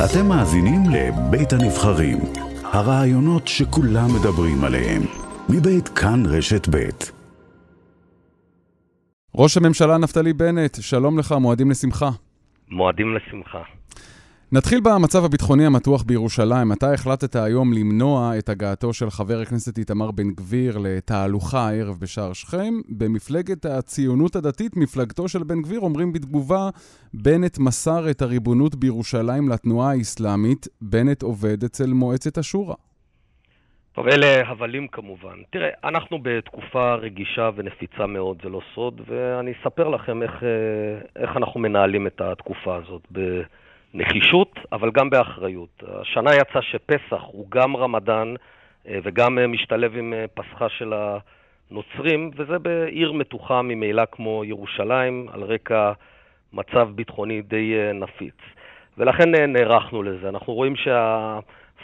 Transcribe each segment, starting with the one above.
אתם מאזינים לבית הנבחרים, הרעיונות שכולם מדברים עליהם, מבית כאן רשת בית. ראש הממשלה נפתלי בנט, שלום לך, מועדים לשמחה. מועדים לשמחה. נתחיל במצב הביטחוני המתוח בירושלים. אתה החלטת היום למנוע את הגעתו של חבר הכנסת יתאמר בן גביר לתהלוכה הערב בשער שכם. במפלגת הציונות הדתית, מפלגתו של בן גביר, אומרים בתגובה, בנט מסר את הריבונות בירושלים לתנועה האסלאמית. בנט עובד אצל מועצת השורה. טוב, אלה הבלים כמובן. תראה, אנחנו בתקופה רגישה ונפיצה מאוד, זה לא סוד, ואני אספר לכם איך אנחנו מנהלים את התקופה הזאת בנחישות, אבל גם באחריות. השנה יצא שפסח הוא גם רמדאן וגם משתלב עם פסחה של הנוצרים, וזה בעיר מתוחה ממילא כמו ירושלים, על רקע מצב ביטחוני די נפיץ. ולכן נערכנו לזה. אנחנו רואים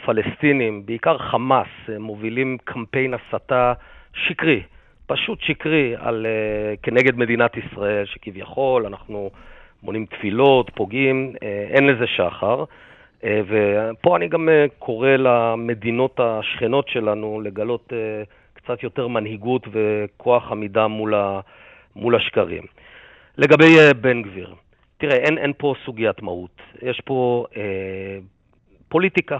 פלסטינים, בעיקר חמאס, מובילים קמפיין הסתה שקרי, פשוט שקרי, כנגד מדינת ישראל, שכביכול אנחנו מונים תפילות, פוגעים, אין לזה שחר. ופה אני גם קורא למדינות השכנות שלנו לגלות קצת יותר מנהיגות וכוח עמידה מול השקרים. לגבי בן גביר, תראה, אין פה סוגיית מהות, יש פה פוליטיקה.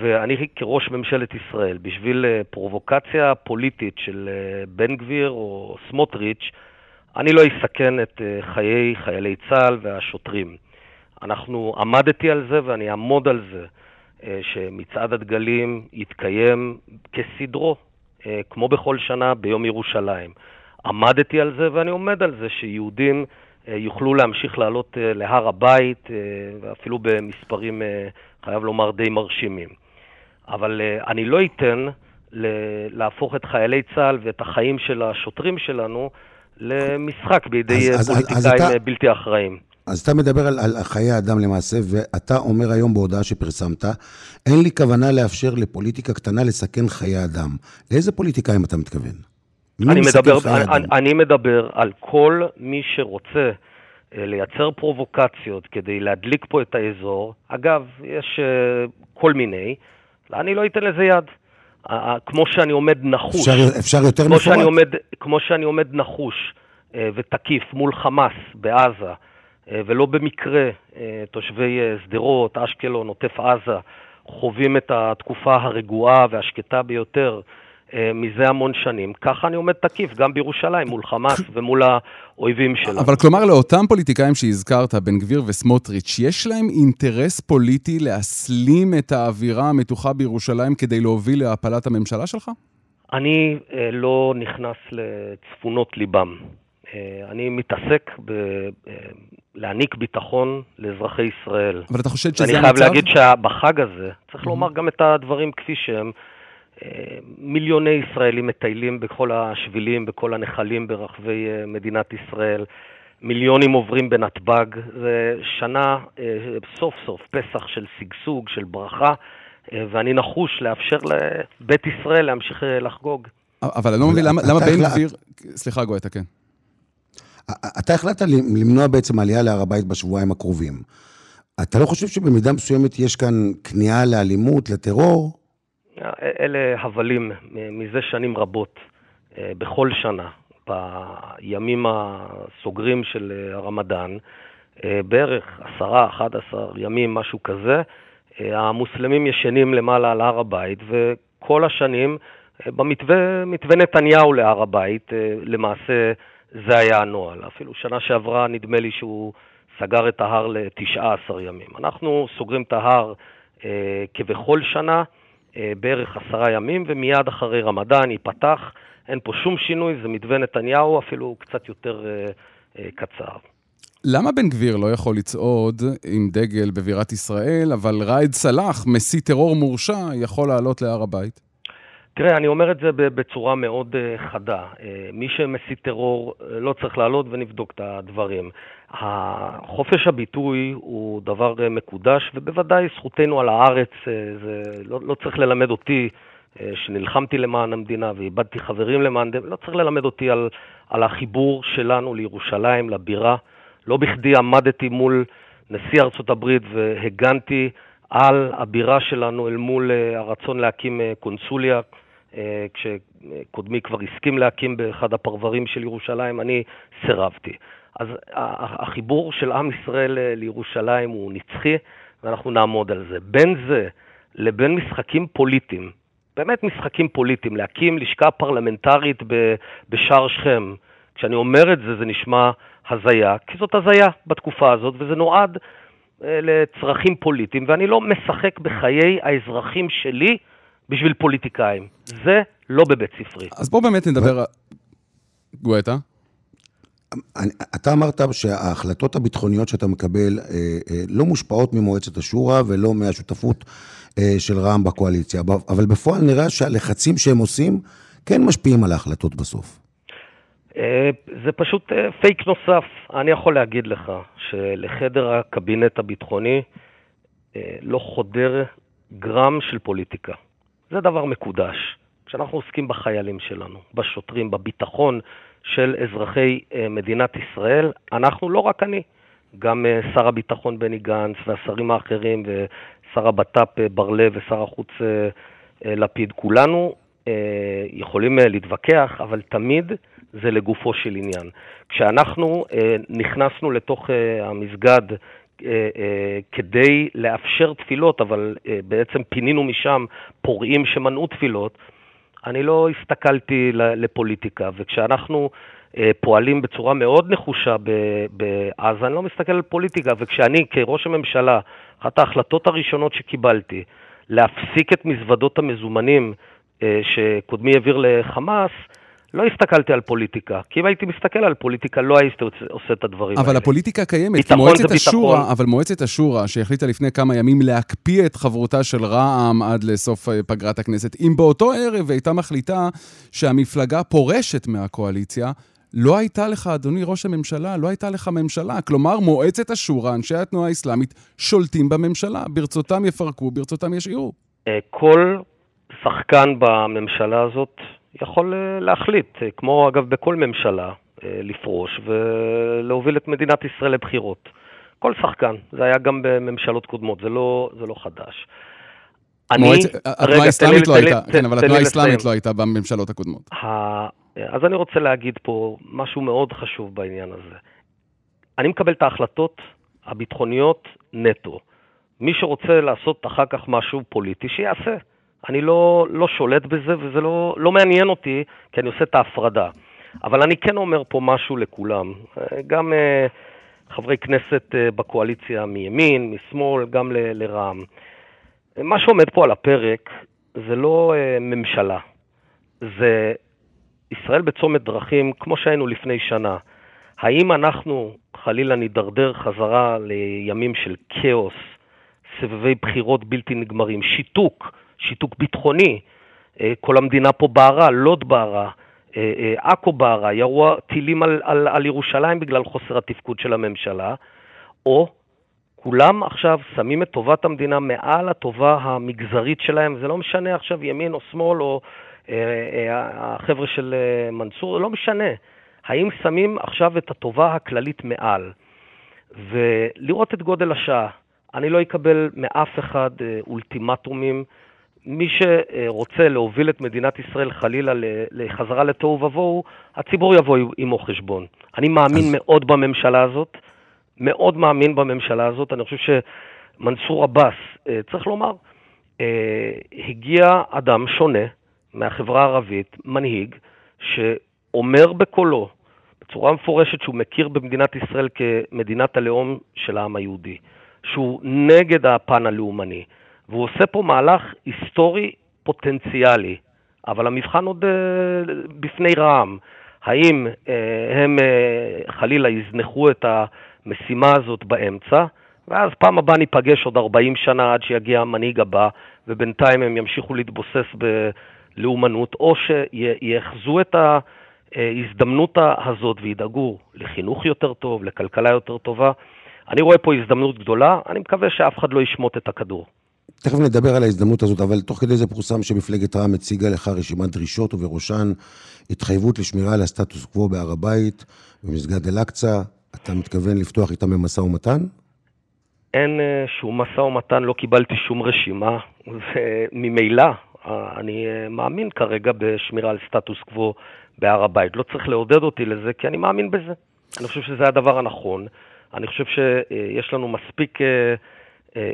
ואני כראש ממשלת ישראל, בשביל פרובוקציה פוליטית של בן גביר או סמוטריץ', אני לא אסכן את חיי חיילי צה"ל והשוטרים. אנחנו עמדתי על זה ואני אעמוד על זה, שמצעד הדגלים יתקיים כסדרו, כמו בכל שנה ביום ירושלים. עמדתי על זה ואני עומד על זה שיהודים יוכלו להמשיך לעלות להר הבית, ואפילו במספרים, חייב לומר, די מרשימים. אבל אני לא אתן להפוך את חיילי צה"ל ואת החיים של השוטרים שלנו למשחק בידי פוליטיקאים בלתי אחראים. אז אתה מדבר על חיי האדם למעשה, ואתה אומר היום בהודעה שפרסמת, אין לי כוונה לאפשר לפוליטיקה קטנה לסכן חיי אדם. לאיזה פוליטיקאים אתה מתכוון? אני מדבר על כל מי שרוצה לייצר פרובוקציות כדי להדליק פה את האזור. אגב, יש כל מיני, אני לא אתן לזה יד. כמו שאני עומד נחוש, אפשר יותר מפורט. כמו שאני עומד נחוש ותקיף מול חמאס בעזה, ולא במקרה תושבי שדרות, אשקלון, עוטף עזה, חווים את התקופה הרגועה והשקטה ביותר מזה המון שנים. ככה אני עומד תקיף גם בירושלים, מול חמאס ומול האויבים שלנו. אבל כלומר, לאותם פוליטיקאים שהזכרת, בן גביר וסמוטריץ', יש להם אינטרס פוליטי להסלים את האווירה המתוחה בירושלים כדי להוביל להפלת הממשלה שלך? אני לא נכנס לצפונות ליבם. אני מתעסק להעניק ביטחון לאזרחי ישראל. אבל אתה חושב שזה המצב? אני חייב להגיד שבחג הזה צריך לומר גם את הדברים כפי שהם. מיליוני ישראלים מטיילים בכל השבילים, בכל הנחלים ברחבי מדינת ישראל. מיליונים עוברים בנתב"ג. זה שנה, סוף סוף, פסח של סגסוג, של ברכה, ואני נחוש לאפשר לבית ישראל להמשיך לחגוג. אבל אני לא מבין, למה בן גביר... סליחה, גואטה, כן. אתה החלטת למנוע בעצם עלייה להר הבית בשבועיים הקרובים. אתה לא חושב שבמידה מסוימת יש כאן כניעה לאלימות, לטרור? אלה הבלים מזה שנים רבות, בכל שנה, בימים הסוגרים של הרמדאן, בערך 10-11 ימים, משהו כזה, המוסלמים ישנים למעלה על הר הבית, וכל השנים במתווה נתניהו להר הבית, למעשה זה היה הנועל. אפילו שנה שעברה נדמה לי שהוא סגר את ההר ל-19 ימים. אנחנו סוגרים את ההר כבכל שנה, בערך 10 ימים, ומיד אחרי רמדאן ייפתח. אין פה שום שינוי, זה מתווה נתניהו, אפילו קצת יותר קצר. למה בן גביר לא יכול לצעוד עם דגל בבירת ישראל, אבל ראאד סלאח, מסית טרור מורשע, יכול לעלות להר הבית? תראה, אני אומר את זה בצורה מאוד חדה. מי שמסית טרור לא צריך לעלות, ונבדוק את הדברים. החופש הביטוי הוא דבר מקודש, ובוודאי זכותנו על הארץ, זה לא צריך ללמד אותי שנלחמתי למען המדינה ואיבדתי חברים למען, לא צריך ללמד אותי על החיבור שלנו לירושלים, לבירה. לא בכדי עמדתי מול נשיא ארצות הברית והגנתי על הבירה שלנו אל מול הרצון להקים קונסוליה, כשקודמי כבר הסכים להקים באחד הפרברים של ירושלים, אני סירבתי. אז החיבור של עם ישראל לירושלים הוא נצחי, ואנחנו נעמוד על זה. בין זה לבין משחקים פוליטיים, באמת משחקים פוליטיים, להקים לשכה פרלמנטרית בשער שכם, כשאני אומר את זה, זה נשמע הזיה, כי זאת הזיה בתקופה הזאת, וזה נועד לצרכים פוליטיים, ואני לא משחק בחיי האזרחים שלי בשביל פוליטיקאים. זה לא בבית ספרי. אז בואו באמת נדבר... גואטה? אתה אמרת שההחלטות הביטחוניות שאתה מקבל לא מושפעות ממועצת השורה ולא מהשותפות של רע"מ בקואליציה, אבל בפועל נראה שהלחצים שהם עושים כן משפיעים על ההחלטות בסוף. זה פשוט פייק נוסף. אני יכול להגיד לך שלחדר הקבינט הביטחוני לא חודר גרם של פוליטיקה. זה דבר מקודש. כשאנחנו עוסקים בחיילים שלנו, בשוטרים, בביטחון של אזרחי מדינת ישראל, אנחנו, לא רק אני, גם שר הביטחון בני גנץ והשרים האחרים ושר הבט"פ ברלב ושר החוץ לפיד, כולנו יכולים להתווכח, אבל תמיד זה לגופו של עניין. כשאנחנו נכנסנו לתוך המסגד כדי לאפשר תפילות, אבל בעצם פינינו משם פורעים שמנעו תפילות, אני לא הסתכלתי לפוליטיקה, וכשאנחנו פועלים בצורה מאוד נחושה אז אני לא מסתכל על פוליטיקה, וכשאני כראש הממשלה, אחת ההחלטות הראשונות שקיבלתי, להפסיק את מזוודות המזומנים שקודמי העביר לחמאס, לא הסתכלתי על פוליטיקה, כי אם הייתי מסתכל על פוליטיקה, לא הייתי עושה את הדברים האלה. אבל הפוליטיקה קיימת, מועצת השורה, שהחליטה לפני כמה ימים להקפיא את חברותה של רע"מ עד לסוף פגרת הכנסת, אם באותו ערב הייתה מחליטה שהמפלגה פורשת מהקואליציה, לא הייתה לך, אדוני ראש הממשלה, לא הייתה לך ממשלה. כלומר, מועצת השורה, אנשי התנועה האסלאמית, שולטים בממשלה, ברצותם יפרקו, ברצותם ישאירו. כל שחקן בממשלה הזאת יכול להחליט, כמו אגב בכל ממשלה, לפרוש ולהוביל את מדינת ישראל לבחירות. כל שחקן, זה היה גם בממשלות קודמות, זה לא חדש. התנועה האסלאמית לא הייתה, כן, אבל התנועה האסלאמית לא הייתה בממשלות הקודמות. אז אני רוצה להגיד פה משהו מאוד חשוב בעניין הזה. אני מקבל את ההחלטות הביטחוניות נטו. מי שרוצה לעשות אחר כך משהו פוליטי, שיעשה. אני לא שולט בזה, וזה לא מעניין אותי, כי אני עושה את ההפרדה. אבל אני כן אומר פה משהו לכולם, גם חברי כנסת בקואליציה מימין, משמאל, גם לרע"מ. מה שעומד פה על הפרק זה לא ממשלה, זה ישראל בצומת דרכים כמו שהיינו לפני שנה. האם אנחנו חלילה נדרדר חזרה לימים של כאוס, סבבי בחירות בלתי נגמרים, שיתוק ביטחוני, כל המדינה פה בערה, לוד בערה, עכו בערה, ירו טילים על ירושלים בגלל חוסר התפקוד של הממשלה, או כולם עכשיו שמים את טובת המדינה מעל הטובה המגזרית שלהם, זה לא משנה עכשיו ימין או שמאל או החבר'ה של מנסור, לא משנה. האם שמים עכשיו את הטובה הכללית מעל? ולראות את גודל השעה, אני לא אקבל מאף אחד אולטימטומים. מי שרוצה להוביל את מדינת ישראל חלילה לחזרה לתוהו ובוהו, הציבור יבוא עמו חשבון. אני מאמין מאוד בממשלה הזאת, מאוד מאמין בממשלה הזאת. אני חושב שמנסור עבאס, צריך לומר, הגיע אדם שונה מהחברה הערבית, מנהיג, שאומר בקולו, בצורה מפורשת, שהוא מכיר במדינת ישראל כמדינת הלאום של העם היהודי, שהוא נגד הפן הלאומני, והוא עושה פה מהלך היסטורי פוטנציאלי, אבל המבחן עוד בפני רע"מ. האם הם חלילה יזנחו את המשימה הזאת באמצע, ואז פעם הבאה ניפגש עוד 40 שנה עד שיגיע המנהיג הבא, ובינתיים הם ימשיכו להתבוסס בלאומנות, או שיחזו את ההזדמנות הזאת וידאגו לחינוך יותר טוב, לכלכלה יותר טובה. אני רואה פה הזדמנות גדולה, אני מקווה שאף אחד לא ישמוט את הכדור. תכף נדבר על ההזדמנות הזאת, אבל תוך כדי זה פורסם שמפלגת רע"מ הציגה לך רשימת דרישות, ובראשן התחייבות לשמירה על הסטטוס קוו בהר הבית, במסגד אל-אקצא. אתה מתכוון לפתוח איתם במשא ומתן? אין שום משא ומתן, לא קיבלתי שום רשימה, וממילא אני מאמין כרגע בשמירה על סטטוס קוו בהר הבית. לא צריך לעודד אותי לזה, כי אני מאמין בזה. אני חושב שזה הדבר הנכון. אני חושב שיש לנו מספיק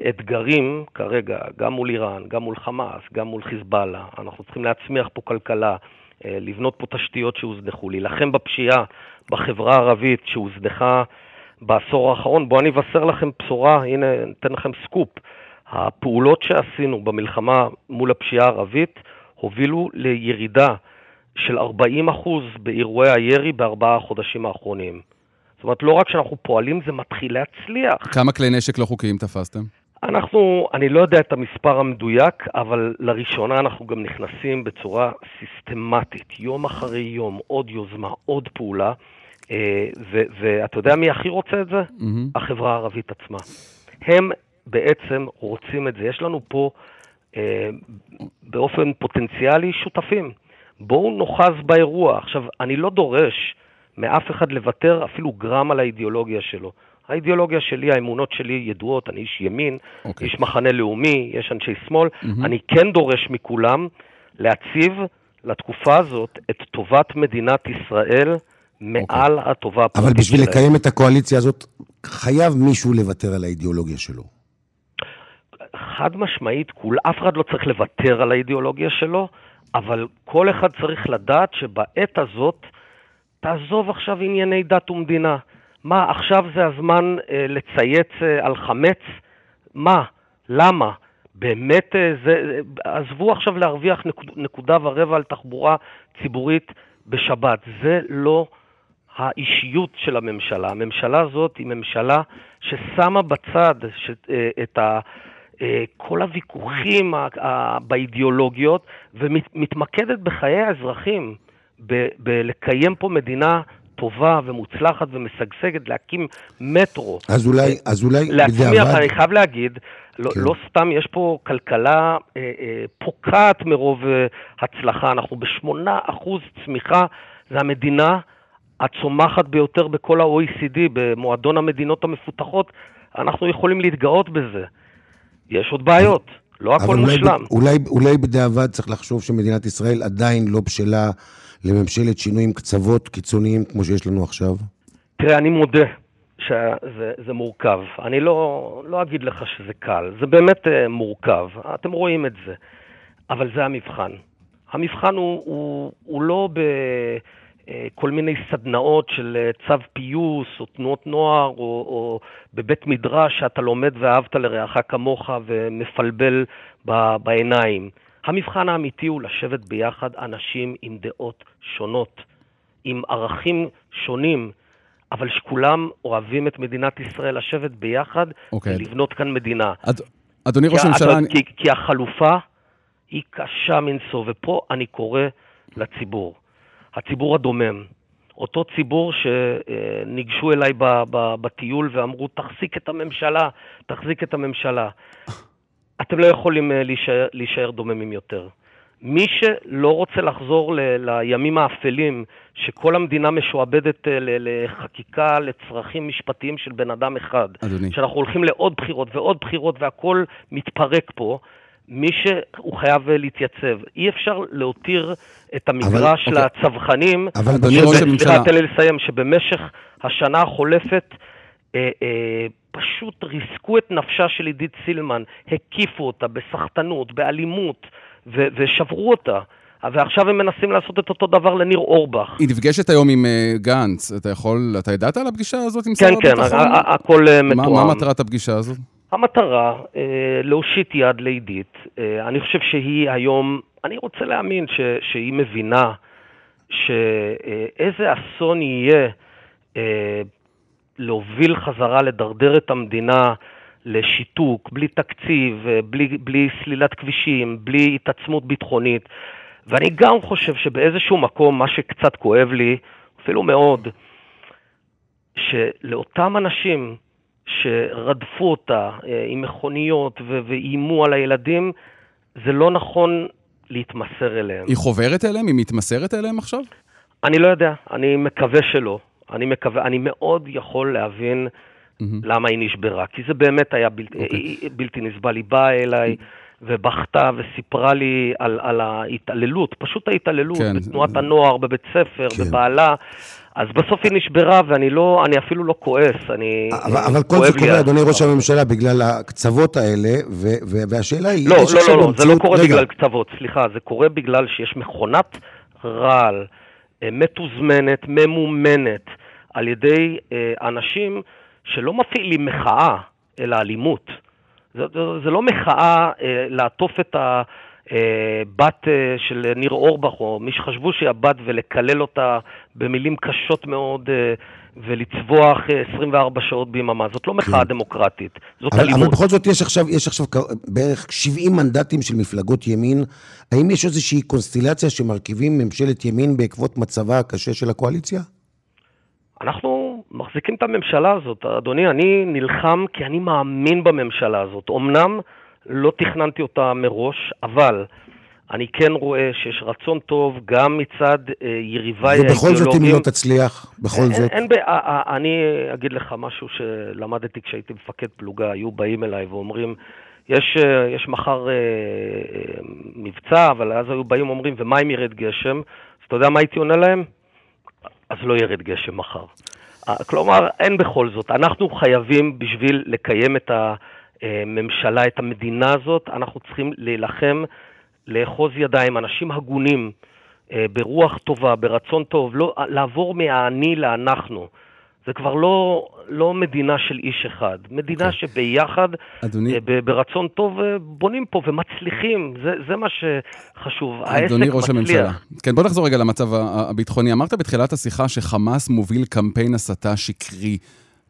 אתגרים כרגע, גם מול איראן, גם מול חמאס, גם מול חיזבאללה. אנחנו צריכים להצמיח פה כלכלה, לבנות פה תשתיות שהוזנחו, להילחם בפשיעה בחברה הערבית שהוזנחה בעשור האחרון. בוא אני אבשר לכם בשורה, הנה נתן לכם סקופ. הפעולות שעשינו במלחמה מול הפשיעה הערבית הובילו לירידה של 40% באירועי הירי בארבעה החודשים האחרונים. זאת אומרת, לא רק שאנחנו פועלים, זה מתחיל להצליח. כמה כלי נשק לא חוקיים תפסתם? אני לא יודע את המספר המדויק, אבל לראשונה אנחנו גם נכנסים בצורה סיסטמטית, יום אחרי יום, עוד יוזמה, עוד פעולה, ואתה יודע מי הכי רוצה את זה? החברה הערבית עצמה. הם בעצם רוצים את זה. יש לנו פה באופן פוטנציאלי שותפים. בואו נוחז באירוע. עכשיו, אני לא דורש מאף אחד לוותר אפילו גרם על האידיאולוגיה שלו. האידיאולוגיה שלי, האמונות שלי ידועות, אני איש ימין, איש מחנה לאומי, יש אנשי שמאל. אני כן דורש מכולם להציב לתקופה הזאת את טובת מדינת ישראל מעל הטובה הפרטית שלהם. אבל בשביל לקיים את הקואליציה הזאת, חייב מישהו לוותר על האידיאולוגיה שלו. חד משמעית, אף אחד לא צריך לוותר על האידיאולוגיה שלו, אבל כל אחד צריך לדעת שבעת הזאת תעזוב עכשיו ענייני דת ומדינה. מה, עכשיו זה הזמן לצייץ על חמץ? מה? למה? באמת, עזבו עכשיו להרוויח נקודה ורבע על תחבורה ציבורית בשבת. זה לא האישיות של הממשלה. הממשלה הזאת היא ממשלה ששמה בצד את כל הוויכוחים באידיאולוגיות, ומתמקדת בחיי האזרחים, בלקיים פה מדינה טובה ומוצלחת ומשגשגת, להקים מטרו. אז אולי להצמיח, אני חייב להגיד, לא סתם יש פה כלכלה פוקעת מרוב הצלחה. אנחנו ב8% צמיחה, זה המדינה הצומחת ביותר בכל ה-OECD, במועדון המדינות המפותחות. אנחנו יכולים להתגאות בזה. יש עוד בעיות, לא הכל מושלם. אולי בדיעבד צריך לחשוב שמדינת ישראל עדיין לא בשלה לממשלת שינויים קצוות קיצוניים כמו שיש לנו עכשיו? תראה, אני מודה שזה מורכב. אני לא אגיד לך שזה קל. זה באמת מורכב. אתם רואים את זה. אבל זה המבחן. המבחן הוא לא בכל מיני סדנאות של צו פיוס או תנועות נוער או בבית מדרש שאתה לומד ואהבת לרעך כמוך ומפלבל בעיניים. המבחן האמיתי הוא לשבת ביחד אנשים עם דעות שונות, עם ערכים שונים, אבל שכולם אוהבים את מדינת ישראל, לשבת ביחד ולבנות כאן מדינה. אדוני ראש הממשלה, כי החלופה היא קשה מנשוא, ופה אני קורא לציבור. הציבור הדומם, אותו ציבור שניגשו אליי בטיול ואמרו, תחזיק את הממשלה. אתם לא יכולים להישאר דוממים יותר. מי שלא רוצה לחזור לימים האפלים, שכל המדינה משועבדת לחקיקה, לצרכים משפטיים של בן אדם אחד, שאנחנו הולכים לעוד בחירות ועוד בחירות והכל מתפרק פה, מי שהוא חייב להתייצב. אי אפשר להותיר את המגרש לצווחנים, שבמשך השנה החולפת, פשוט ריסקו את נפשה של עדית סילמן, הקיפו אותה בסחטנות, באלימות, ושברו אותה. ועכשיו הם מנסים לעשות את אותו דבר לניר אורבך. היא נפגשת היום עם גנץ. אתה ידעת על הפגישה הזאת עם שר הביטחון? כן, הכל מתואם. מה מטרת הפגישה הזאת? המטרה להושיט יד לעדית. אני חושב שהיא היום, אני רוצה להאמין שהיא מבינה שאיזה אסון יהיה להוביל חזרה, לדרדר את המדינה לשיתוק, בלי תקציב, בלי סלילת כבישים, בלי התעצמות ביטחונית. ואני גם חושב שבאיזשהו מקום, מה שקצת כואב לי, אפילו מאוד, שלאותם אנשים שרדפו אותה עם מכוניות ואיימו על הילדים, זה לא נכון להתמסר אליהם. היא חוברת אליהם? היא מתמסרת אליהם עכשיו? אני לא יודע, אני מקווה שלא. אני מאוד יכול להבין למה היא נשברה? כי זה באמת היה בלתי נסבל. היא באה אליי ובכתה וסיפרה לי על ההתעללות, פשוט ההתעללות, בתנועת הנוער, בבית ספר, בבעלה. אז בסוף היא נשברה, ואני אפילו לא כועס. אבל כל זה קורה, אדוני ראש הממשלה, בגלל הקצוות האלה, והשאלה היא... לא, לא, לא, זה לא קורה בגלל קצוות, סליחה, זה קורה בגלל שיש מכונת רעל, מתוזמנת, ממומנת, על ידי אנשים שלא מפעילים מחאה, אלא אלימות. זה לא מחאה לעטוף את הבת של ניר אורבך, או מי שחשבו שהיא הבת, ולקלל אותה במילים קשות מאוד, ולצבוח 24 שעות ביממה. זאת לא מחאה דמוקרטית, זאת אלימות. אבל בכל זאת יש עכשיו בערך 70 מנדטים של מפלגות ימין. האם יש איזושהי קונסטלציה שמרכיבים ממשלת ימין בעקבות מצבה הקשה של הקואליציה? אנחנו מחזיקים את הממשלה הזאת, אדוני. אני נלחם כי אני מאמין בממשלה הזאת. אמנם לא תכננתי אותה מראש, אבל אני כן רואה שיש רצון טוב גם מצד יריביי האידיאולוגים. ובכל זאת אם לא תצליח, בכל זאת. אני אגיד לך משהו שלמדתי כשהייתי מפקד פלוגה, היו באים אליי ואומרים, יש מחר מבצע, אבל אז היו באים ואומרים, ומה אם ירד גשם? אז אתה יודע מה הייתי עונה להם? אז לא ירד גשם מחר. כלומר, אין בכל זאת. אנחנו חייבים בשביל לקיים את הממשלה, את המדינה הזאת, אנחנו צריכים להילחם, לאחוז ידיים, אנשים הגונים, ברוח טובה, ברצון טוב, לא, לעבור מהאני לאנחנו. זה כבר לא מדינה של איש אחד, מדינה שביחד, ברצון טוב, בונים פה ומצליחים, זה מה שחשוב, העסק מצליח. אדוני ראש הממשלה, כן, בוא נחזור רגע למצב הביטחוני. אמרת בתחילת השיחה שחמאס מוביל קמפיין הסתה שקרי.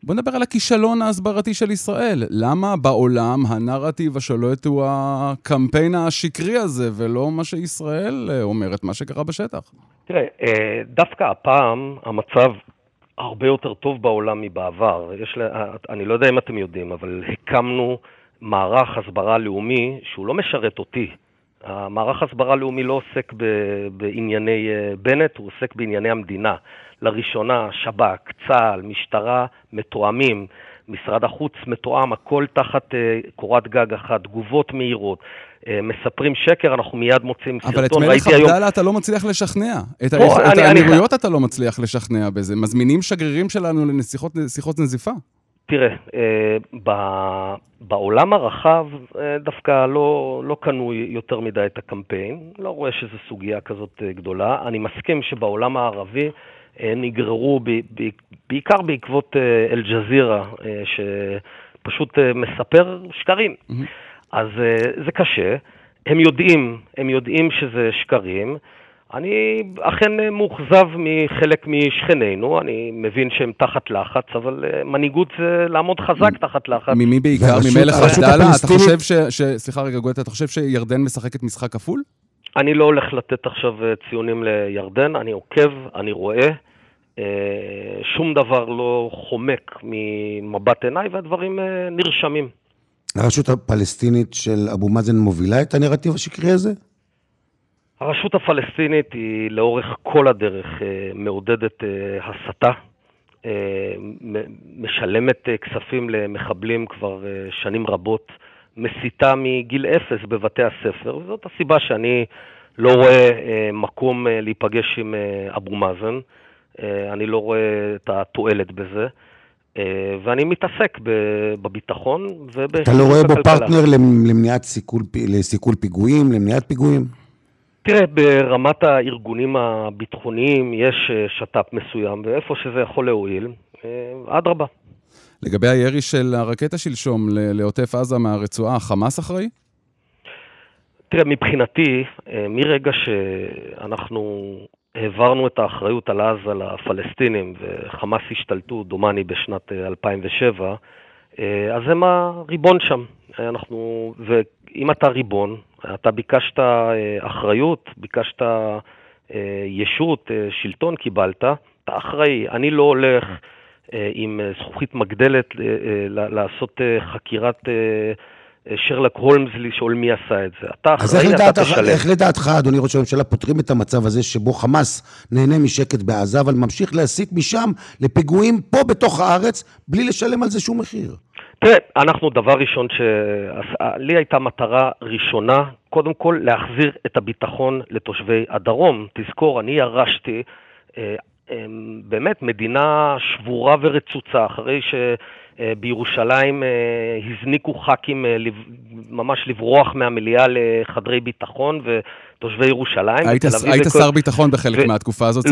בוא נדבר על הכישלון ההסברתי של ישראל. למה בעולם הנרטיב השולט הוא הקמפיין השקרי הזה, ולא מה שישראל אומרת, מה שקרה בשטח? תראה, דווקא הפעם המצב הרבה יותר טוב בעולם מבעבר. אני לא יודע אם אתם יודעים, אבל הקמנו מערך הסברה לאומי שהוא לא משרת אותי. המערך הסברה לאומי לא עוסק בענייני בנט, הוא עוסק בענייני המדינה. לראשונה, שב"כ, צה"ל, משטרה, מתואמים, משרד החוץ מתואם, הכל תחת קורת גג אחת, תגובות מהירות, מספרים שקר, אנחנו מיד מוצאים סרטון. אבל את מלך עבדאללה אתה לא מצליח לשכנע. את האמירויות אתה לא מצליח לשכנע בזה. מזמינים שגרירים שלנו לשיחות נזיפה. תראה, בעולם הרחב דווקא לא קנו יותר מדי את הקמפיין, לא רואה שזו סוגיה כזאת גדולה. אני מסכים שבעולם הערבי נגררו בעיקר בעקבות אל ג'זיירה, שפשוט מספר שקרים. אז זה קשה, הם יודעים שזה שקרים. אני אכן מוחזב מחלק משכנינו, אני מבין שהם תחת לחץ, אבל מנהיגות זה לעמוד חזק תחת לחץ. ממי בעיקר? ממלך עבדאללה? אתה חושב סליחה רגע גואטה, אתה חושב שירדן משחקת משחק כפול? אני לא הולך לתת עכשיו ציונים לירדן, אני עוקב, אני רואה, שום דבר לא חומק ממבט עיניי, והדברים נרשמים. הרשות הפלסטינית של אבו מאזן מובילה את הנרטיב השקרי הזה? הרשות הפלסטינית היא לאורך כל הדרך מעודדת הסתה, משלמת כספים למחבלים כבר שנים רבות, מסיתה מגיל אפס בבתי הספר, וזאת הסיבה שאני לא רואה מקום להיפגש עם אבו מאזן, אני לא רואה את התועלת בזה, ואני מתעסק בביטחון. אתה לא רואה בו פרטנר למניעת סיכול פיגועים, למניעת פיגועים? תראה, ברמת הארגונים הביטחוניים יש שטאפ מסוים, ואיפה שזה יכול להועיל, עד רבה. לגבי הירי של הרקטה שלשום לעוטף עזה מהרצועה, חמאס אחראי? תראה, מבחינתי, מרגע שאנחנו העברנו את האחריות על עזה לפלסטינים, וחמאס השתלטו דומני בשנת 2007, אז הם הריבון שם. ואם אתה ריבון, אתה ביקשת אחריות, ביקשת ישות, שלטון קיבלת, אתה אחראי. אני לא הולך עם זכוכית מגדלת לעשות חקירת שרלק הולמס לשאול מי עשה את זה. אתה אחראי, אתה תשלם. אז איך לדעתך, אדוני ראש הממשלה, פותרים את המצב הזה שבו חמאס נהנה משקט בעזה, אבל ממשיך להסית משם לפיגועים פה בתוך הארץ, בלי לשלם על זה שום מחיר? תראה, אנחנו דבר ראשון לי הייתה מטרה ראשונה, קודם כל להחזיר את הביטחון לתושבי הדרום. תזכור, אני ירשתי באמת מדינה שבורה ורצוצה, אחרי שבירושלים הזניקו ח"כים ממש לברוח מהמליאה לחדרי ביטחון ותושבי ירושלים. היית שר ביטחון בחלק מהתקופה הזאת?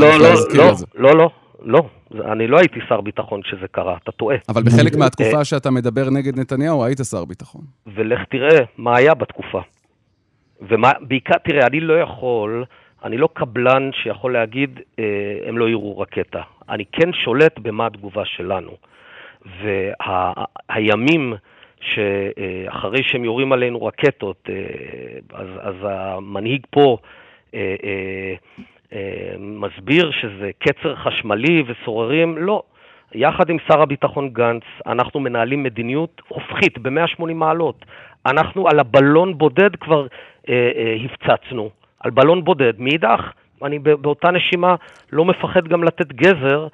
לא. אני לא הייתי שר ביטחון כשזה קרה, אתה טועה. אבל בחלק מהתקופה שאתה מדבר נגד נתניהו, היית שר ביטחון. ולך תראה מה היה בתקופה. ובעיקר, תראה, אני לא קבלן שיכול להגיד, הם לא יראו רקטה. אני כן שולט במה התגובה שלנו. והימים שאחרי שהם יורים עלינו רקטות, אז המנהיג פה מסביר שזה קצר חשמלי וסוררים. לא. יחד עם שר הביטחון גנץ, אנחנו מנהלים מדיניות הופכית ב-180 מעלות. אנחנו על הבלון בודד כבר הפצצנו. על בלון בודד, מאידך, אני באותה נשימה לא מפחד גם לתת גזר,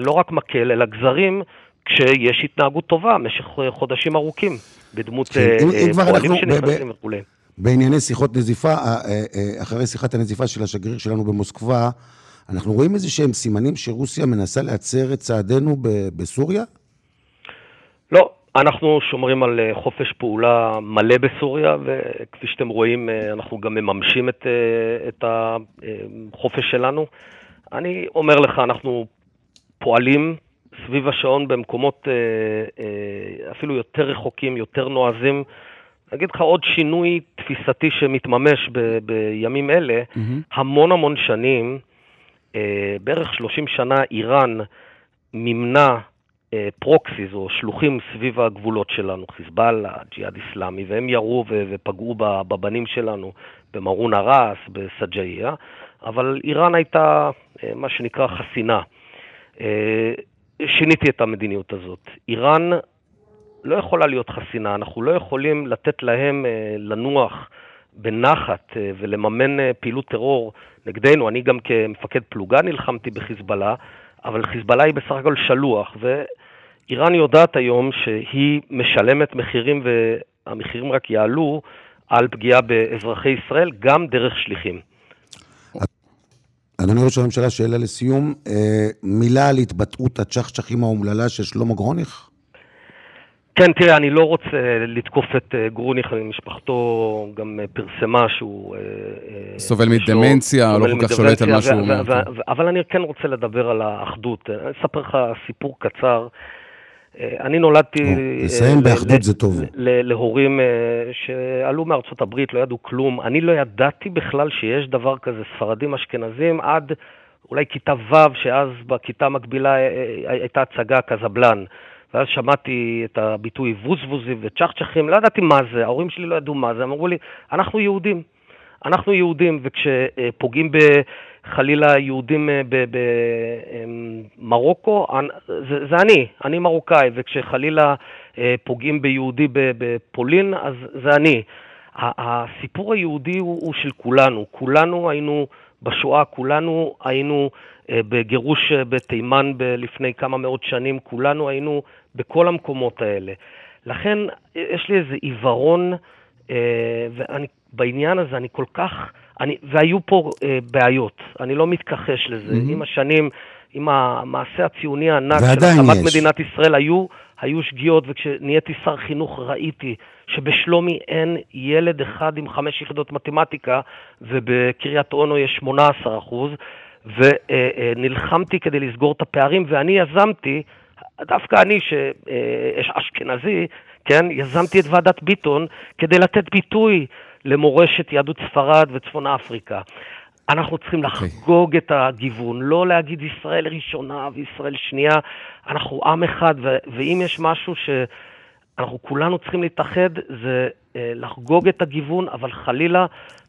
לא רק מקל, אלא גזרים, כשיש התנהגות טובה, משך חודשים ארוכים, בדמות פועלים שנכנסים וכולי. בענייני שיחות נזיפה, אחרי שיחת הנזיפה של השגריר שלנו במוסקבה, אנחנו רואים איזה שהם סימנים שרוסיה מנסה לעצר את צעדינו בסוריה? לא. אנחנו שומרים על חופש פעולה מלא בסוריה, וכפי שאתם רואים, אנחנו גם מממשים את החופש שלנו. אני אומר לך, אנחנו פועלים סביב השעון במקומות אפילו יותר רחוקים, יותר נועזים. אגיד לך עוד שינוי תפיסתי שמתממש בימים אלה, המון שנים, בערך 30 שנה איראן ממנה פרוקסיז או שלוחים סביב הגבולות שלנו, חיזבאללה, ג'יהאד איסלאמי, והם ירו ופגעו בבנים שלנו, במרון הרס, בסג'איה, אבל איראן הייתה מה שנקרא חסינה. שיניתי את המדיניות הזאת. איראן לא יכולה להיות חסינה, אנחנו לא יכולים לתת להם לנוח בנחת ולממן פעילות טרור נגדנו. אני גם כמפקד פלוגה נלחמתי בחיזבאללה, אבל חיזבאללה היא בסך הכל שלוח, ואיראן יודעת היום שהיא משלמת מחירים, והמחירים רק יעלו על פגיעה באזרחי ישראל, גם דרך שליחים. אדוני ראש הממשלה, שאלה לסיום, מילה על התבטאות הצ'חצ'חים האומללה של שלמה גרוניך? כן, תראה, אני לא רוצה לתקוף את גרוניך, משפחתו גם פרסמה שהוא סובל מדמנציה, לא כל כך שולט על משהו. אבל אני כן רוצה לדבר על האחדות. אני אספר לך סיפור קצר. אני נולדתי להורים שעלו מארצות הברית, לא ידעו כלום. אני לא ידעתי בכלל שיש דבר כזה, ספרדים אשכנזים, עד אולי כיתה ו', שאז בכיתה המקבילה הייתה הצגה קזבלן. ואז שמעתי את הביטוי ווזבוזים וצ'חצ'חים, לא ידעתי מה זה, ההורים שלי לא ידעו מה זה, הם אמרו לי, אנחנו יהודים, וכשפוגעים בחלילה יהודים במרוקו, זה אני מרוקאי, וכשחלילה פוגעים ביהודי בפולין, אז זה אני. הסיפור היהודי הוא של כולנו, כולנו היינו בשואה, כולנו היינו בגירוש בתימן לפני כמה מאות שנים, כולנו היינו בכל המקומות האלה. לכן יש לי איזה עיוורון, ובעניין הזה אני כל כך, והיו פה בעיות, אני לא מתכחש לזה. עם השנים, עם המעשה הציוני הענק של הקמת מדינת ישראל, היו שגיאות, וכשנהייתי שר חינוך ראיתי שבשלומי אין ילד אחד עם 5 יחידות מתמטיקה, ובקריית אונו יש 18%, ונלחמתי כדי לסגור את הפערים, ואני יזמתי, דווקא אני שאשכנזי, כן, יזמתי את ועדת ביטון כדי לתת ביטוי למורשת יהדות ספרד וצפון אפריקה. אנחנו צריכים לחגוג את הגיוון, לא להגיד ישראל ראשונה וישראל שנייה, אנחנו עם אחד, ואם יש משהו שאנחנו כולנו צריכים להתאחד, זה לחגוג את הגיוון, אבל חלילה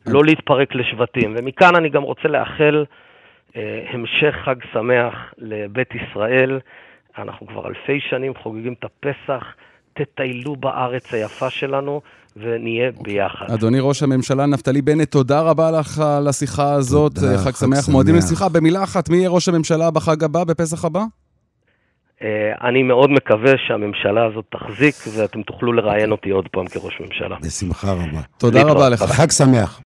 לא להתפרק לשבטים. ומכאן אני גם רוצה לאחל המשך חג שמח לבית ישראל. אנחנו כבר אלפי שנים חוגגים את הפסח, תטיילו בארץ היפה שלנו, ונהיה ביחד. אדוני ראש הממשלה, נפתלי בנט, תודה רבה לך על השיחה הזאת. חג שמח, מועדים לשיחה. במילה אחת, מי יהיה ראש הממשלה בחג הבא, בפסח הבא? אני מאוד מקווה שהממשלה הזאת תחזיק, ואתם תוכלו לראיין אותי עוד פעם כראש ממשלה. בשמחה רבה. תודה רבה לך. חג שמח.